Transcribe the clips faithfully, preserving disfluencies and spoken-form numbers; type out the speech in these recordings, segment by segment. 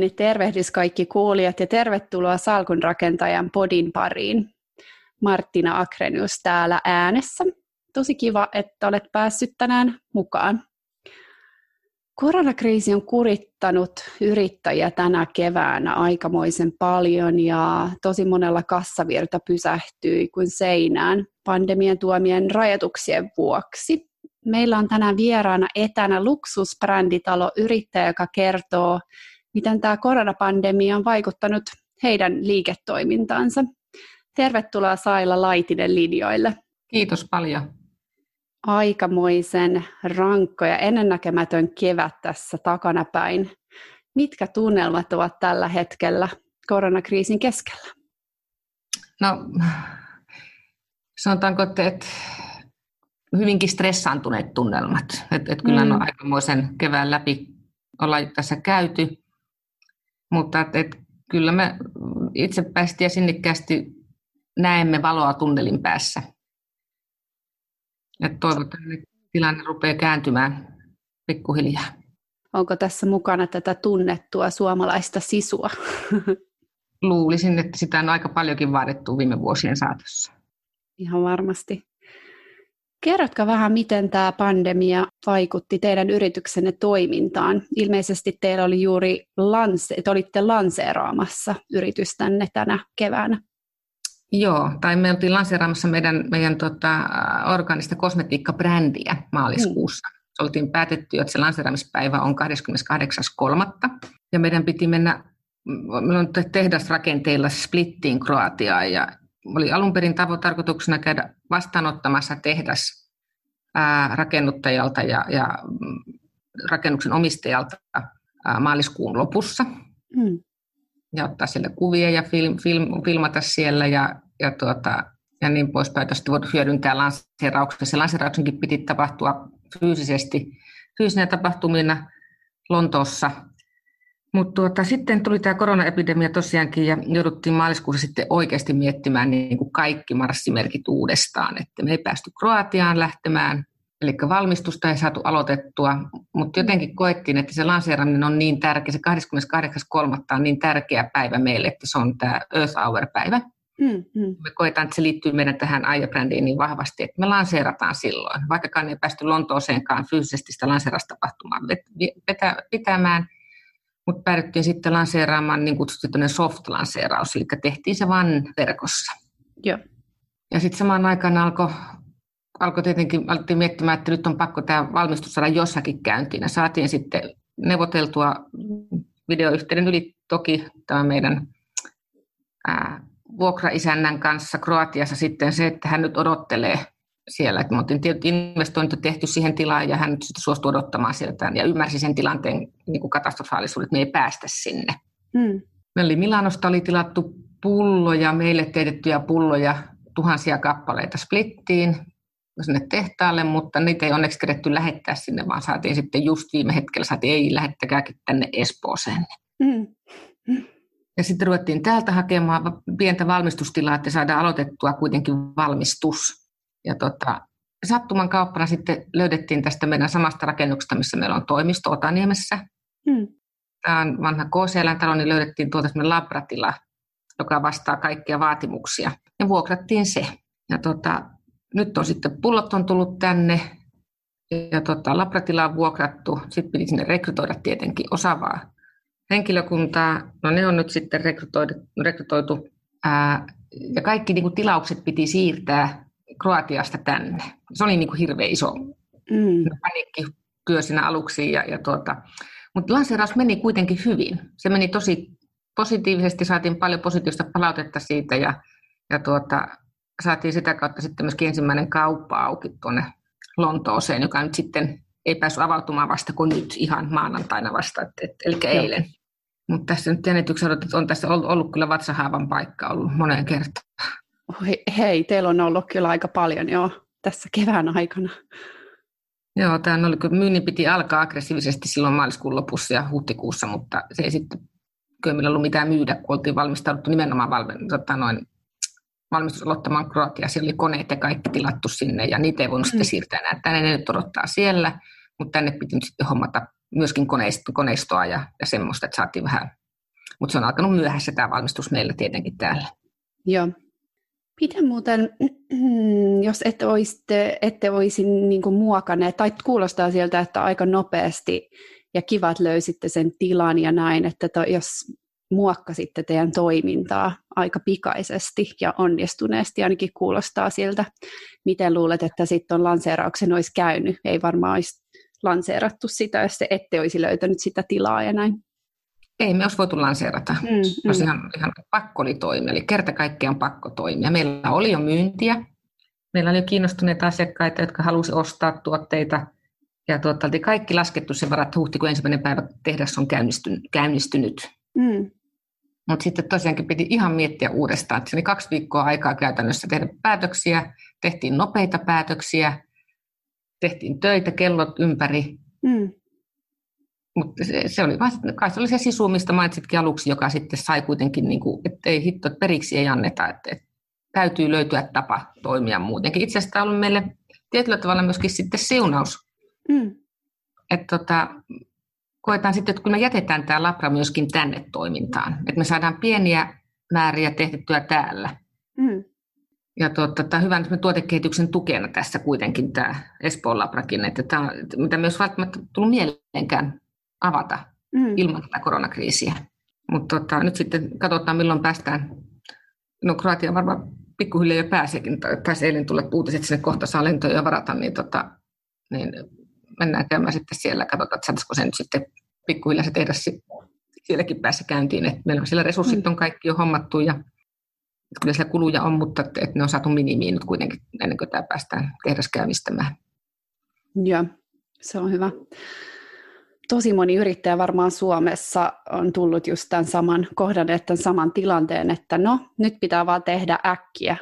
Niin, tervehdys kaikki kuulijat ja tervetuloa Salkunrakentajan podin pariin. Martina Akrenius täällä äänessä. Tosi kiva, että olet päässyt tänään mukaan. Koronakriisi on kurittanut yrittäjiä tänä keväänä aikamoisen paljon ja tosi monella kassavirta pysähtyi kuin seinään pandemian tuomien rajoituksien vuoksi. Meillä on tänään vieraana etänä luksusbränditaloyrittäjä, joka kertoo, miten tämä koronapandemia on vaikuttanut heidän liiketoimintaansa. Tervetuloa Saila Laitinen linjoille. Kiitos paljon. Aikamoisen rankko ja ennennäkemätön kevät tässä takanapäin. Mitkä tunnelmat ovat tällä hetkellä koronakriisin keskellä? No, sanotaanko, että hyvinkin stressaantuneet tunnelmat. Että et kyllä mm. on aikamoisen kevään läpi ollaan tässä käyty, mutta et, et kyllä me itsepäisesti ja sinnikkäästi näemme valoa tunnelin päässä. Et toivotaan, että tilanne rupeaa kääntymään pikkuhiljaa. Onko tässä mukana tätä tunnettua suomalaista sisua? Luulisin, että sitä on aika paljonkin vaadittu viime vuosien saatossa. Ihan varmasti. Kerrotko vähän, miten tämä pandemia vaikutti teidän yrityksenne toimintaan? Ilmeisesti teillä oli juuri lanse, te olitte lanseeraamassa yritystänne tänä keväänä. Joo, tai me oltiin lanseeraamassa meidän, meidän tota, orgaanista kosmetiikkabrändiä maaliskuussa. Mm. Oltiin päätetty, että se lanseeraamispäivä on kahdeskymmeneskahdeksas kolmatta ja meidän piti mennä, meillä on tehdasrakenteilla splittiin Kroatiaan ja oli alun perin tavo- tarkoituksena käydä vastaanottamassa tehdas ää, rakennuttajalta ja, ja rakennuksen omistajalta ää, maaliskuun lopussa. Mm. Ja ottaa siellä kuvia ja film, film, filmata siellä ja, ja, tuota, ja niin poispäin. Sitten voidaan hyödyntää lanseerauksia. Se lanseerauksenkin piti tapahtua fyysisesti, fyysisenä tapahtumina Lontoossa. Mutta tuota, sitten tuli tämä koronaepidemia tosiaankin ja jouduttiin maaliskuussa sitten oikeasti miettimään niin kuin kaikki marssimerkit uudestaan. Että me ei päästy Kroatiaan lähtemään, eli valmistusta ei saatu aloitettua, mutta jotenkin koettiin, että se lanseeraaminen on niin tärkeä, se kahdeskymmeneskahdeksas kolmatta on niin tärkeä päivä meille, että se on tämä Earth Hour-päivä. Mm-hmm. Me koetaan, että se liittyy meidän tähän Aija-brändiin niin vahvasti, että me lanseerataan silloin, vaikkakaan ei päästy Lontooseenkaan fyysisesti sitä lanseerastapahtumaa pitämään. Mutta päädyttiin sitten lanseeraamaan niin kutsuttu soft-lanseeraus, eli tehtiin se vain verkossa. Joo. Ja sitten samaan aikaan alkoi alko tietenkin alettiin miettimään, että nyt on pakko tämä valmistus saada jossakin käyntiin. Ja saatiin sitten neuvoteltua videoyhteyden yli toki tämä meidän ää, vuokraisännän kanssa Kroatiassa sitten se, että hän nyt odottelee siellä. Et me oltiin tietysti investointi tehty siihen tilaan ja hän nyt suostui odottamaan sieltä ja ymmärsi sen tilanteen niin katastrofaalisuuden, että me ei päästä sinne. Mm. Me oli Milanosta oli tilattu pulloja, meille teetettyjä pulloja, tuhansia kappaleita splittiin sinne tehtaalle, mutta niitä ei onneksi keretty lähettää sinne, vaan saatiin sitten just viime hetkellä, saatiin ei lähettäkääkin tänne Espooseen. Mm. Ja sitten ruvettiin täältä hakemaan pientä valmistustilaa, että saadaan aloitettua kuitenkin valmistus. Ja tota, sattuman kauppana sitten löydettiin tästä meidän samasta rakennuksesta, missä meillä on toimisto Otaniemessä. Hmm. Tämä on vanha K C L-talo, niin löydettiin tuolta labratila, joka vastaa kaikkia vaatimuksia. Ja vuokrattiin se. Ja tota, nyt on sitten pullot on tullut tänne ja tota, labratila on vuokrattu. Sitten piti sinne rekrytoida tietenkin osaavaa henkilökuntaa. No ne on nyt sitten rekrytoitu. Ää, ja kaikki niin kuin, tilaukset piti siirtää Kroatiasta tänne. Se oli niin kuin hirveän iso mm. paniikkityö siinä aluksi. Ja, ja tuota. Mutta lanseeraus meni kuitenkin hyvin. Se meni tosi positiivisesti, saatiin paljon positiivista palautetta siitä ja, ja tuota, saatiin sitä kautta sitten myöskin ensimmäinen kauppa auki tuonne Lontooseen, joka nyt sitten ei päässyt avautumaan vasta kuin nyt ihan maanantaina vasta, et, eli eilen. Mutta tässä nyt jännityksessä on tässä ollut, ollut kyllä vatsahaavan paikka ollut moneen kertaan. Oi, hei, teillä on ollut kyllä aika paljon joo, tässä kevään aikana. Joo, tämän oli, myynnin piti alkaa aggressiivisesti silloin maaliskuun lopussa ja huhtikuussa, mutta se ei sitten kyllä meillä ollut mitään myydä, kun oltiin valmistauduttu nimenomaan valmistus aloittamaan Kroatiaa. Siellä oli koneet ja kaikki tilattu sinne ja niitä ei voinut mm. sitten siirtää enää. Tänne ne nyt odottaa siellä, mutta tänne piti nyt sitten hommata myöskin koneistoa ja, ja semmoista, että saatiin vähän Mutta se on alkanut myöhässä tämä valmistus meillä tietenkin täällä. Joo. Pidä muuten, jos ette olisi, ette olisi niin kuin muokanneet, tai kuulostaa sieltä, että aika nopeasti ja kivat löysitte sen tilan ja näin, että to, jos muokkasitte teidän toimintaa aika pikaisesti ja onnistuneesti, ainakin kuulostaa siltä, miten luulet, että sitten on lanseerauksen olisi käynyt. Ei varmaan olisi lanseerattu sitä, jos ette olisi löytänyt sitä tilaa ja näin. Ei me olisi voitu lanseerata. Mm, mm. Olisi ihan, ihan pakko oli toimia, eli kerta kaikkiaan pakko toimia. Meillä oli jo myyntiä, meillä oli jo kiinnostuneita asiakkaita, jotka halusi ostaa tuotteita, ja tuota, oltiin kaikki laskettu sen varat, että huhtikuun ensimmäinen päivä tehdas on käynnistynyt. Mm. Mutta sitten tosiaankin piti ihan miettiä uudestaan, että se oli kaksi viikkoa aikaa käytännössä tehdä päätöksiä, tehtiin nopeita päätöksiä, tehtiin töitä, kellot ympäri. Mm. Mutta se, se oli, kai se oli se sisu, mistä mainitsitkin aluksi, joka sitten sai kuitenkin, niin kuin, että ei hitto, että periksi ei anneta, että, että täytyy löytyä tapa toimia muutenkin. Itse asiassa tämä on ollut meille tietyllä tavalla myöskin sitten siunaus. Mm. Että tota, koetaan sitten, että kun me jätetään tämä labra myöskin tänne toimintaan, että me saadaan pieniä määriä tehtyä täällä. Mm. Ja tuota, tämä on hyvä tuotekehityksen tukena tässä kuitenkin tämä Espoon labrakin, että tämä, mitä me ei olisi välttämättä tullut mieleenkään avata mm. ilman tätä koronakriisiä. Mutta tota, nyt sitten katsotaan, milloin päästään. No Kroatia varmaan pikkuhiljaa jo pääseekin. Taisi eilen tulla uutiset sinne kohta, saa lentoja ja varata, niin, tota, niin mennään käymään sitten siellä. Katsotaan, että saataisiko se nyt sitten pikkuhiljaa se tehdä sielläkin päässä käyntiin. Et meillä on siellä resurssit on kaikki jo hommattu ja kyllä siellä kuluja on, mutta et ne on saatu minimiin nyt kuitenkin ennen kuin tämä päästään tehdas käynnistämään. Joo, se on hyvä. Tosi moni yrittäjä varmaan Suomessa on tullut just tämän saman kohdan, tämän saman tilanteen, että no, nyt pitää vaan tehdä äkkiä,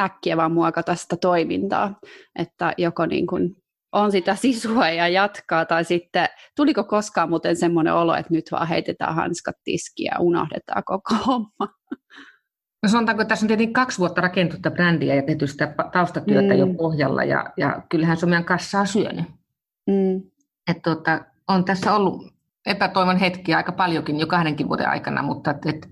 äkkiä vaan muokata sitä toimintaa, että joko niin kuin on sitä sisua ja jatkaa, tai sitten tuliko koskaan muuten semmoinen olo, että nyt vaan heitetään hanskat tiskiin ja unohdetaan koko homma? No sanotaanko, että tässä on tietenkin kaksi vuotta rakentunut tätä brändiä ja tehty sitä taustatyötä mm. jo pohjalla, ja, ja kyllähän se on meidän kassaa syönyt. Mm. Että tuota, on tässä ollut epätoivon hetkiä aika paljonkin jo kahdenkin vuoden aikana, mutta et, et,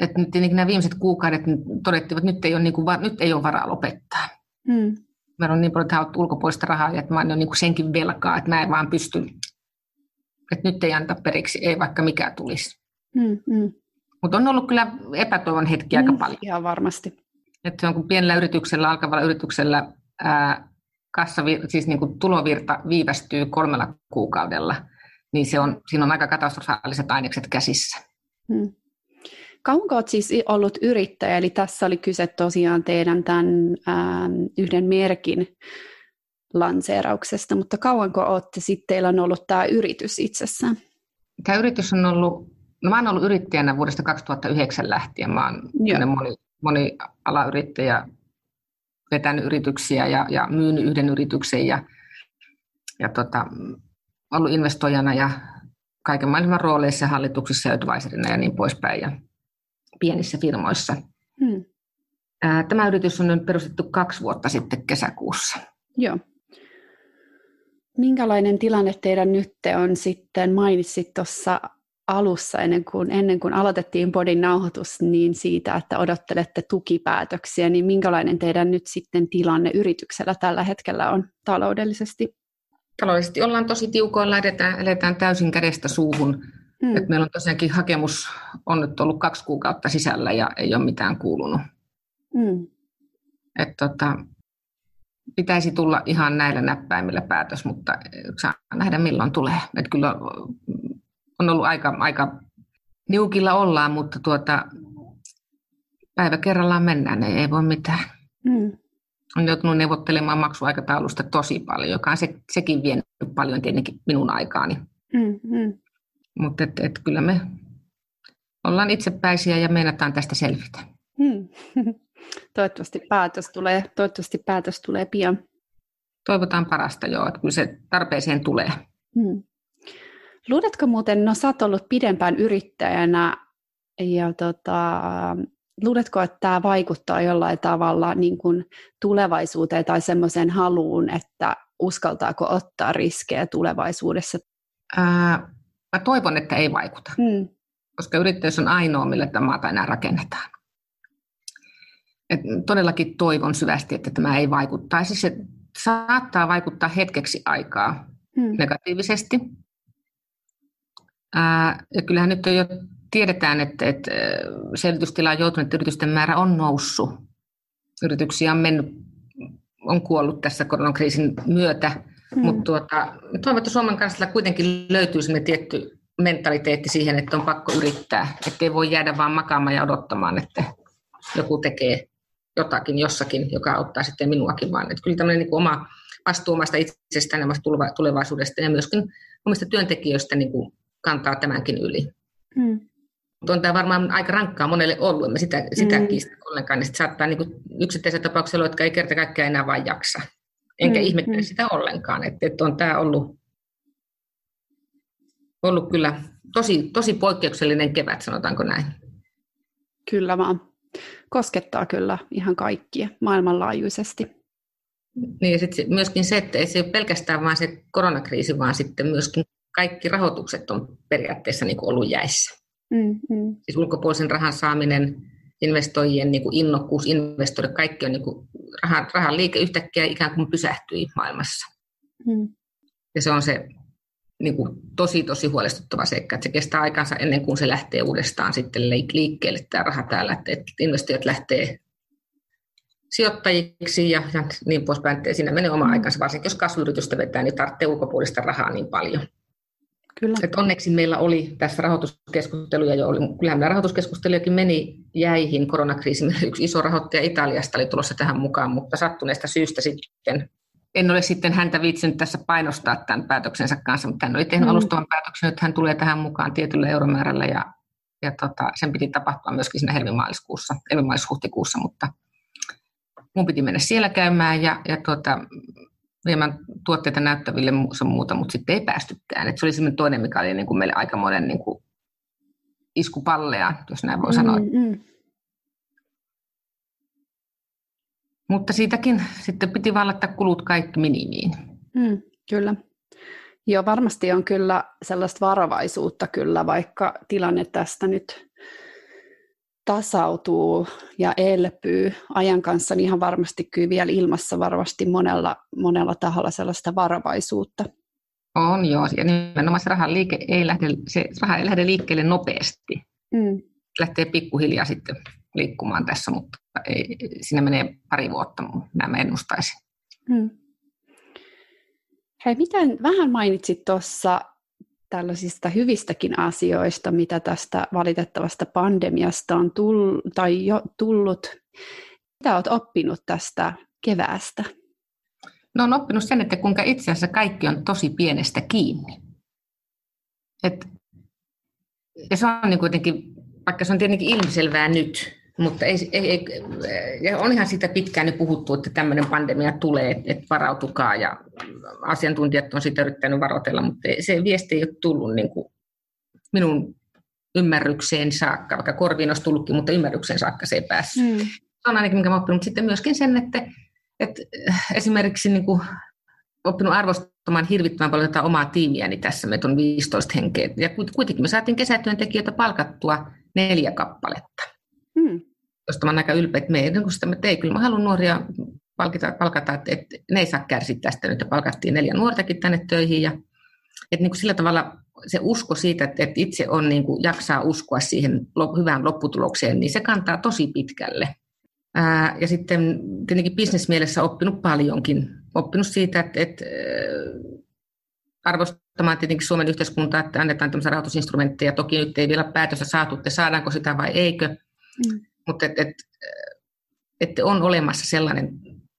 et nyt tietenkin nämä viimeiset kuukaudet todettiin, että nyt ei ole, niin kuin, nyt ei ole varaa lopettaa. Mm. Meillä on niin paljon tähän ulkopuolista rahaa, että mä en ole niin kuin senkin velkaa, että mä en vaan pysty. Että nyt ei anta periksi, ei vaikka mikä tulisi. Mm, mm. Mutta on ollut kyllä epätoivon hetkiä mm, aika paljon. Ihan varmasti. Että se on kuin pienellä yrityksellä, alkavalla yrityksellä, ää, Kassavir, siis niin kuin tulovirta viivästyy kolmella kuukaudella, niin se on, siinä on aika katastrofaaliset ainekset käsissä. Hmm. Kauanko olet siis ollut yrittäjä? Eli tässä oli kyse tosiaan teidän tämän ää, yhden merkin lanseerauksesta, mutta kauanko olette sitten, teillä on ollut tämä yritys itsessään? Tämä yritys on ollut, no mä olen ollut yrittäjänä vuodesta kaksituhattayhdeksän lähtien. Mä olen moni, moni alayrittäjä. Vetänyt yrityksiä ja, ja myynyt yhden yrityksen ja, ja tota, ollut investoijana ja kaiken maailman rooleissa, hallituksissa ja advisorina ja niin poispäin ja pienissä firmoissa. Hmm. Tämä yritys on nyt perustettu kaksi vuotta sitten kesäkuussa. Joo. Minkälainen tilanne teidän nyt on sitten, mainitsit tuossa alussa, ennen kuin, ennen kuin aloitettiin podin nauhoitus, niin siitä, että odottelette tukipäätöksiä, niin minkälainen teidän nyt sitten tilanne yrityksellä tällä hetkellä on taloudellisesti? Taloudellisesti ollaan tosi tiukoilla, edetään, eletään täysin kädestä suuhun. Hmm. Et meillä on tosiaankin hakemus, on nyt ollut kaksi kuukautta sisällä ja ei ole mitään kuulunut. Hmm. Et tota, pitäisi tulla ihan näillä näppäimillä päätös, mutta saa nähdä milloin tulee. Et kyllä on ollut aika, aika niukilla ollaan, mutta tuota, päivä kerrallaan mennään, ei, ei voi mitään. Mm. Olen joutunut neuvottelemaan maksuaikataulusta tosi paljon, joka on se, sekin vienyt paljon tietenkin minun aikaani. Mm-hmm. Mutta et, et kyllä me ollaan itsepäisiä ja meinataan tästä selvitä. Mm. Toivottavasti päätös tulee, toivottavasti päätös tulee pian. Toivotaan parasta, joo, että kyllä se tarpeeseen tulee. Mm. Luuletko muuten, no sä oot ollut pidempään yrittäjänä, ja tota, luuletko, että tämä vaikuttaa jollain tavalla niin kuin tulevaisuuteen tai semmoiseen haluun, että uskaltaako ottaa riskejä tulevaisuudessa? Ää, mä toivon, että ei vaikuta. Mm. koska yrittäjyys on ainoa, millä tämä maata enää rakennetaan. Et todellakin toivon syvästi, että tämä ei vaikuttaisi. Se saattaa vaikuttaa hetkeksi aikaa hmm. negatiivisesti. Ää, ja kyllähän nyt jo tiedetään, että, että selvitystilaan joutuneet yritysten määrä on noussut. Yrityksiä on mennyt, on kuollut tässä koronakriisin myötä, hmm. mutta tuota, toivon, että Suomen kansalla kuitenkin löytyy sellainen tietty mentaliteetti siihen, että on pakko yrittää, ettei voi jäädä vaan makaamaan ja odottamaan, että joku tekee jotakin jossakin, joka auttaa sitten minuakin, vaan että kyllä tämmöinen niin kuin oma vastuu omasta itsestään ja omasta tulevaisuudesta ja myöskin omista työntekijöistä niin kuin kantaa tämänkin yli. Mm. Mutta on tämä varmaan aika rankkaa monelle ollut, emme sitä, sitä mm. kiistä ollenkaan, niin saattaa niin kuin yksittäisiä tapauksia olla, jotka ei kerta kaikkiaan enää vain jaksa. Enkä mm. ihmettele mm. sitä ollenkaan, että, että on tämä ollut, ollut kyllä tosi, tosi poikkeuksellinen kevät, sanotaanko näin. Kyllä vaan. Koskettaa kyllä ihan kaikkia maailmanlaajuisesti. Niin ja sitten myöskin se, että ei se ole pelkästään vaan se koronakriisi, vaan sitten myöskin kaikki rahoitukset on periaatteessa niin kuin ollut jäissä. Mm, mm. Siis ulkopuolisen rahan saaminen, investoijien niin kuin innokkuus, investoida, kaikki on niin kuin rahan, rahan liike yhtäkkiä ikään kuin pysähtyi maailmassa. Mm. Ja se on se niin kuin tosi tosi huolestuttava seikka, että se kestää aikansa ennen kuin se lähtee uudestaan sitten liikkeelle tämä raha täällä, että investoijat lähtee sijoittajiksi ja, ja niin poispäin, että siinä menee oma aikansa, varsinkin jos kasvuyritystä vetää, niin tarvitsee ulkopuolista rahaa niin paljon. Kyllä. Että onneksi meillä oli tässä rahoituskeskusteluja jo, oli, kyllähän meillä rahoituskeskustelujakin meni jäihin koronakriisin, yksi iso rahoittaja Italiasta oli tulossa tähän mukaan, mutta sattuneesta syystä sitten en ole sitten häntä viitsinyt tässä painostaa tämän päätöksensä kanssa, mutta hän oli tehnyt mm. alustavan päätöksen, että hän tulee tähän mukaan tietyllä euromäärällä ja, ja tota, sen piti tapahtua myöskin siinä helmimaaliskuussa, helmimaalis-huhtikuussa, mutta mun piti mennä siellä käymään ja, ja tuota, viemään tuotteita näyttäville ja muuta, mutta sitten ei päästykään. Et se oli semmoinen toinen, mikä oli niin kuin meille aikamoinen niin kuin isku palleaan, jos näin voi mm, sanoa. Mm. Mutta siitäkin sitten piti vaan laittaa kulut kaikki minimiin. Mm, kyllä. Joo, varmasti on kyllä sellaista varovaisuutta kyllä, vaikka tilanne tästä nyt tasautuu ja elpyy ajan kanssa, niin ihan varmasti kyllä vielä ilmassa varmasti monella, monella taholla sellaista varovaisuutta. On joo, ja nimenomaan se rahan liike ei lähde, se raha ei lähde liikkeelle nopeasti. Mm. Lähtee pikkuhiljaa sitten liikkumaan tässä, mutta ei, siinä menee pari vuotta, nämä mä ennustaisin. Hmm. Hei, miten, vähän mainitsit tuossa tällaisista hyvistäkin asioista, mitä tästä valitettavasta pandemiasta on tullut, tai jo tullut. Mitä olet oppinut tästä keväästä? No olen oppinut sen, että kuinka itse asiassa kaikki on tosi pienestä kiinni. Et, ja se on niin kuitenkin, vaikka se on tietenkin ilmiselvää nyt, mutta ei, ei, ei, ja onhan siitä pitkään nyt puhuttu, että tämmöinen pandemia tulee, että varautukaa ja asiantuntijat on siitä yrittänyt varoitella, mutta se viesti ei ole tullut niin kuin minun ymmärrykseen saakka, vaikka korviin olisi tullutkin, mutta ymmärrykseen saakka se ei päässyt. Mm. Se on ainakin minkä olen oppinut, mutta sitten myöskin sen, että, että esimerkiksi niin kuin oppinut arvostamaan hirvittävän paljon tätä omaa tiimiäni tässä, meitä on viisitoista henkeä ja kuitenkin me saatiin kesätyöntekijöitä palkattua neljä kappaletta. Hmm. Josta mä olen aika ylpeä, että me ei, niin sitä, että ei kyllä mä haluan nuoria palkita, palkata, että, että ne ei saa kärsiä tästä nyt, ja palkattiin neljä nuortakin tänne töihin. Ja, että niin kuin sillä tavalla se usko siitä, että, että itse on, niin kuin jaksaa uskoa siihen hyvään lopputulokseen, niin se kantaa tosi pitkälle. Ää, ja sitten tietenkin bisnesmielessä oppinut paljonkin, oppinut siitä, että, että arvostamaan tietenkin Suomen yhteiskuntaa, että annetaan tämmöisiä rahoitusinstrumentteja, toki nyt ei vielä päätöstä saatu, että saadaanko sitä vai eikö. Mm. Mutta että et, et on olemassa sellainen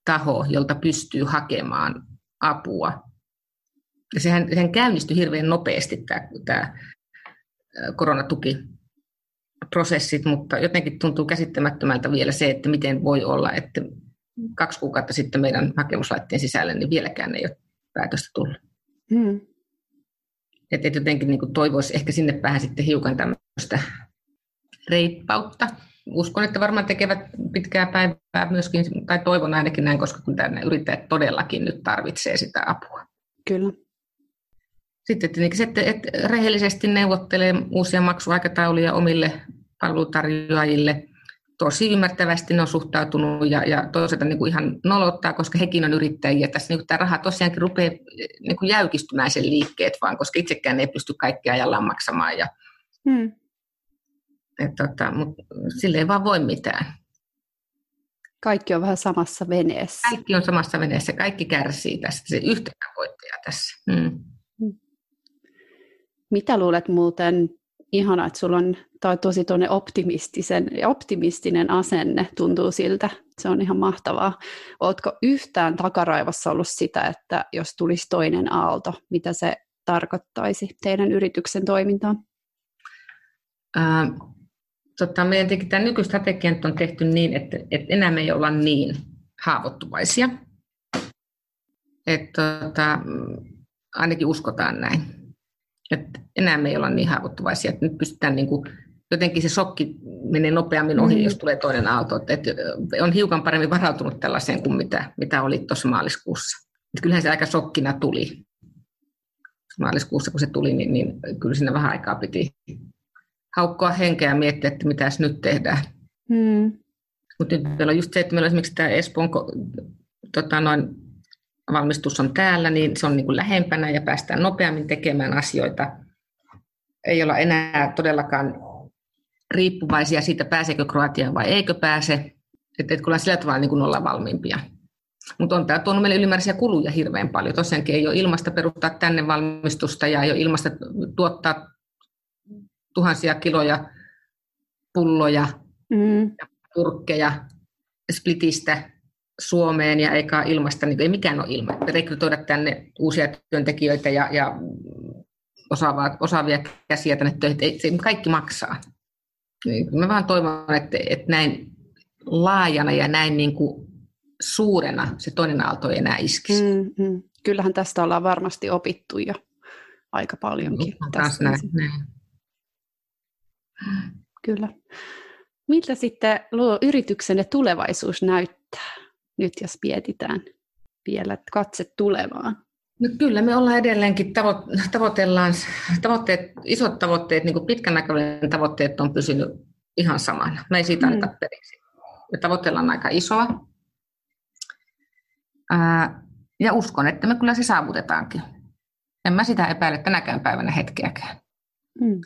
taho, jolta pystyy hakemaan apua. Ja sehän, sehän käynnistyi hirveän nopeasti tämä koronatukiprosessit, mutta jotenkin tuntuu käsittämättömältä vielä se, että miten voi olla, että kaksi kuukautta sitten meidän hakemus laittiin sisälle, niin vieläkään ei ole päätöstä tullut. Mm. Että et jotenkin niin kuin toivoisi ehkä sinne päähän sitten hiukan tämmöistä reippautta. Uskon, että varmaan tekevät pitkää päivää myöskin, tai toivon ainakin näin, koska kun nämä yrittäjät todellakin nyt tarvitsee sitä apua. Kyllä. Sitten että rehellisesti neuvottelee uusia maksuaikatauluja omille palvelutarjoajille. Tosi ymmärtävästi ne on suhtautunut ja, ja toisaalta niin kuin ihan nolottaa, koska hekin on yrittäjiä. Tässä niin kuin tämä raha tosiaankin rupeaa niin kuin jäykistymään sen liikkeet vaan, koska itsekään ei pysty kaikkea ajallaan maksamaan. Ja, hmm. et, tota, mutta sille ei vaan voi mitään. Kaikki on vähän samassa veneessä. Kaikki on samassa veneessä. Kaikki kärsii tästä. Se yhtäkään voittaja tässä. Hmm. Mitä luulet muuten? Ihana, että sulla on tai tosi tuonne optimistisen, optimistinen asenne, tuntuu siltä. Se on ihan mahtavaa. Ootko yhtään takaraivossa ollut sitä, että jos tulisi toinen aalto, mitä se tarkoittaisi teidän yrityksen toimintaan? Äh, tota, meidän teki, tämän nykystrategian on tehty niin, että, että enää me ei olla niin haavoittuvaisia. Et, tota, ainakin uskotaan näin. Että enää me ei olla niin haavoittuvaisia, että nyt pystytään niin kuin, jotenkin se shokki menee nopeammin ohi, mm. jos tulee toinen aalto. Että, että on hiukan paremmin varautunut tällaiseen kuin mitä, mitä oli tuossa maaliskuussa. Että kyllähän se aika shokkina tuli. Maaliskuussa kun se tuli, niin, niin kyllä siinä vähän aikaa piti haukkoa henkeä ja miettiä, että mitäs nyt tehdään. Mm. Mutta nyt meillä on just se, että meillä on esimerkiksi tämä Espoon tota noin, valmistus on täällä, niin se on niin kuin lähempänä ja päästään nopeammin tekemään asioita. Ei olla enää todellakaan riippuvaisia siitä, pääseekö Kroatiaan vai eikö pääse. Että et kyllä sillä tavalla niin kuin ollaan valmiimpia. Mutta on tämä tuonut meille ylimääräisiä kuluja hirveän paljon. Tosiaankin ei ole ilmasta perustaa tänne valmistusta ja ei ole ilmasta tuottaa tuhansia kiloja pulloja mm. ja purkkeja Splitistä Suomeen ja eikä ilmasta, niin ei mikään ole ilma. Rekrytoida tänne uusia työntekijöitä ja, ja osaavaa, osaavia käsiä tänne töihin, ei, se kaikki maksaa. Mä vaan toivon, että, että näin laajana ja näin niin kuin suurena se toinen aalto ei enää iskisi. Mm-hmm. Kyllähän tästä ollaan varmasti opittu jo aika paljonkin. Taas näin, näin. Kyllä. Miltä sitten luo yrityksenne tulevaisuus näyttää nyt, jos mietitään vielä katse tulevaan? No kyllä me ollaan edelleenkin, tavo- tavoitellaan, tavoitteet, isot tavoitteet, niin kuin pitkän näköinen tavoitteet on pysynyt ihan samana. Me ei siitä anneta mm. periksi. Me tavoitellaan aika isoa. Ää, ja uskon, että me kyllä se saavutetaankin. En mä sitä epäile tänäkään päivänä hetkeäkään. Mm.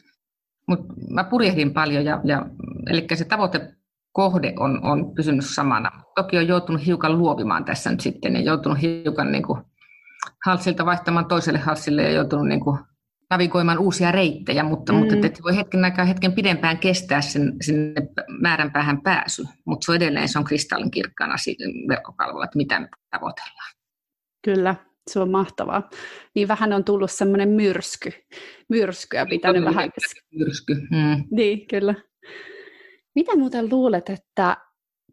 Mutta mä purjehdin paljon, ja, ja, eli se tavoitekohde on, on pysynyt samana. Toki on joutunut hiukan luovimaan tässä nyt sitten, ja joutunut hiukan niin kuin, halsilta vaihtamaan toiselle halsille, ja joutunut niin kuin, navigoimaan uusia reittejä, mutta, mm. mutta et, et voi hetken aikaa hetken pidempään kestää sen, sinne määränpäähän pääsy. Mutta se on edelleen se on kristallinkirkkaana verkkopalvelulla, että mitä me tavoitellaan. Kyllä. Se on mahtavaa. Niin vähän on tullut semmoinen myrsky. Myrskyä pitänyt vähän. Myrsky. Mm. Niin, kyllä. Mitä muuten luulet, että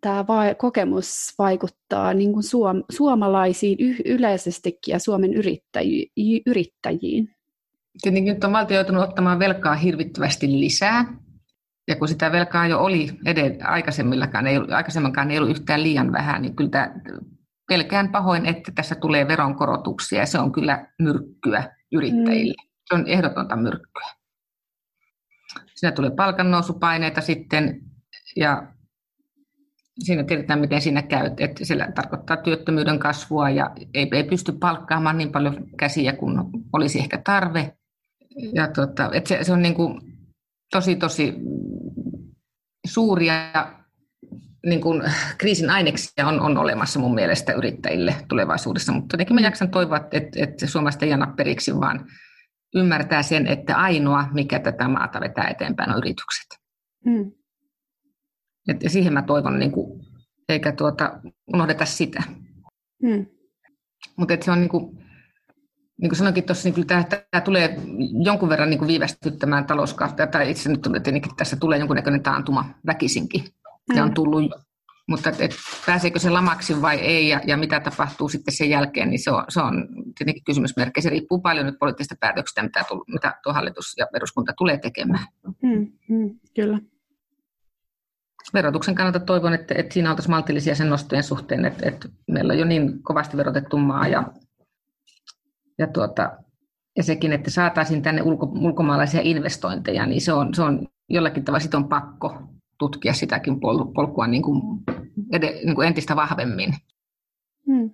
tämä kokemus vaikuttaa niin kuin suom- suomalaisiin y- yleisestikin ja Suomen yrittäji- yrittäjiin? Tietenkin nyt on valtio joutunut ottamaan velkaa hirvittävästi lisää. Ja kun sitä velkaa jo oli edellä, aikaisemmillakaan, ei ollut, aikaisemminkaan ei ollut yhtään liian vähän, niin kyllä tämä... Pelkään pahoin, että tässä tulee veronkorotuksia ja se on kyllä myrkkyä yrittäjille. Mm. Se on ehdotonta myrkkyä. Siinä tulee palkannousupaineita sitten ja siinä tiedetään, miten siinä käy. Että siellä tarkoittaa työttömyyden kasvua ja ei, ei pysty palkkaamaan niin paljon käsiä kuin olisi ehkä tarve. Ja tota, että se, se on niin kuin tosi, tosi suuria niin kuin kriisin aineksia on, on olemassa mun mielestä yrittäjille tulevaisuudessa, mutta jotenkin mä jaksan toivoa, että, että Suomesta ei anna periksi, vaan ymmärtää sen, että ainoa, mikä tätä maata vetää eteenpäin, on yritykset. Mm. Että siihen mä toivon, niin kuin, eikä tuota, unohdeta sitä. Mm. Mutta se on niin kuin, niin kuin sanoinkin tuossa, niin kyllä tämä, tämä tulee jonkun verran niin kuin viivästyttämään talouskahtia, tai itse nyt tietenkin tässä tulee jonkunnäköinen taantuma väkisinkin. Se on tullut, mutta et, et, pääseekö se lamaksi vai ei ja, ja mitä tapahtuu sitten sen jälkeen, niin se on, se on tietenkin kysymysmerkki. Se riippuu paljon nyt poliittisista päätöksistä, mitä, tull, mitä tuo hallitus ja eduskunta tulee tekemään. Mm, mm, kyllä. Verotuksen kannalta toivon, että, että siinä oltaisiin maltillisia sen nostojen suhteen, että, että meillä on jo niin kovasti verotettu maa ja, ja tuota, ja sekin, että saataisiin tänne ulko, ulkomaalaisia investointeja, niin se on, se on jollakin tavalla, sit on pakko tutkia sitäkin pol- polkua niin kuin ed- niin kuin entistä vahvemmin. Hmm.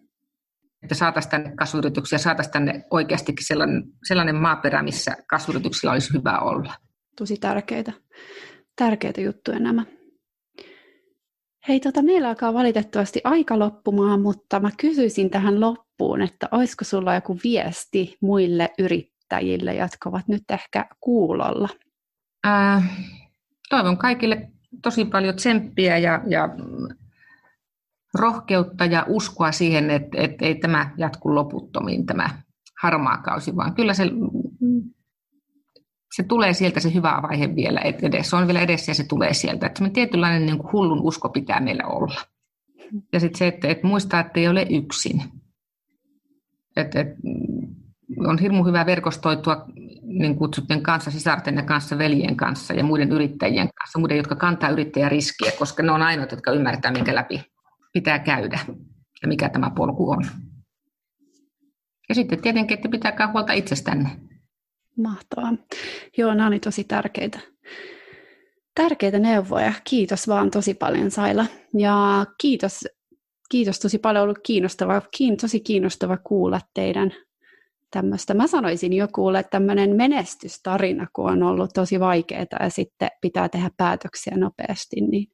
Että saataisiin tänne kasvuyrityksiä, saataisiin tänne oikeastikin sellainen, sellainen maaperä, missä kasvuyrityksillä olisi hyvä olla. Tosi tärkeitä, tärkeitä juttuja nämä. Hei, tota, meillä alkaa valitettavasti aika loppumaan, mutta mä kysyisin tähän loppuun, että olisiko sulla joku viesti muille yrittäjille, jotka ovat nyt ehkä kuulolla? Ää, toivon kaikille tosi paljon tsemppiä ja, ja rohkeutta ja uskoa siihen, että, että ei tämä jatku loputtomiin, tämä harmaa kausi, vaan kyllä se, se tulee sieltä se hyvä vaihe vielä, että se on vielä edessä ja se tulee sieltä. Että tietynlainen niin kuin hullun usko pitää meillä olla. Ja sitten se, että, että muistaa, että ei ole yksin. Että, että on hirmu hyvä verkostoitua niin kutsuttujen kanssa, sisarten ja kanssa, veljen kanssa ja muiden yrittäjien kanssa, muiden, jotka kantaa yrittäjäriskiä, koska ne on ainoat, jotka ymmärtää, minkä läpi pitää käydä ja mikä tämä polku on. Ja sitten tietenkin, että pitääkää huolta itsestänne. Mahtavaa. Joo, nämä olivat tosi tärkeitä. Tärkeitä neuvoja. Kiitos vaan tosi paljon, Saila. Ja kiitos, kiitos tosi paljon. Ollut kiinnostava, kiin, tosi kiinnostava kuulla teidän tämmöistä. Mä sanoisin jo kuulla, että tämmöinen menestystarina, kun on ollut tosi vaikeaa ja sitten pitää tehdä päätöksiä nopeasti, niin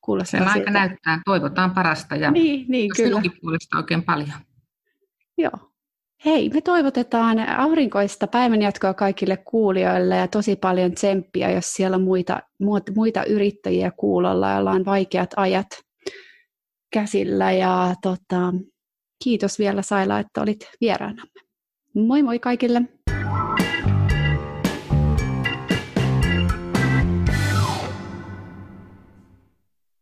kuulostaa sen aika siltä. Näyttää. Toivotaan parasta ja niin, niin, silläkin puolesta oikein paljon. Joo. Hei, me toivotetaan aurinkoista päivänjatkoa kaikille kuulijoille ja tosi paljon tsemppiä, jos siellä on muita, muita yrittäjiä kuulolla, joilla on vaikeat ajat käsillä. Ja tota, kiitos vielä Saila, että olit vieraanamme. Moi moi kaikille!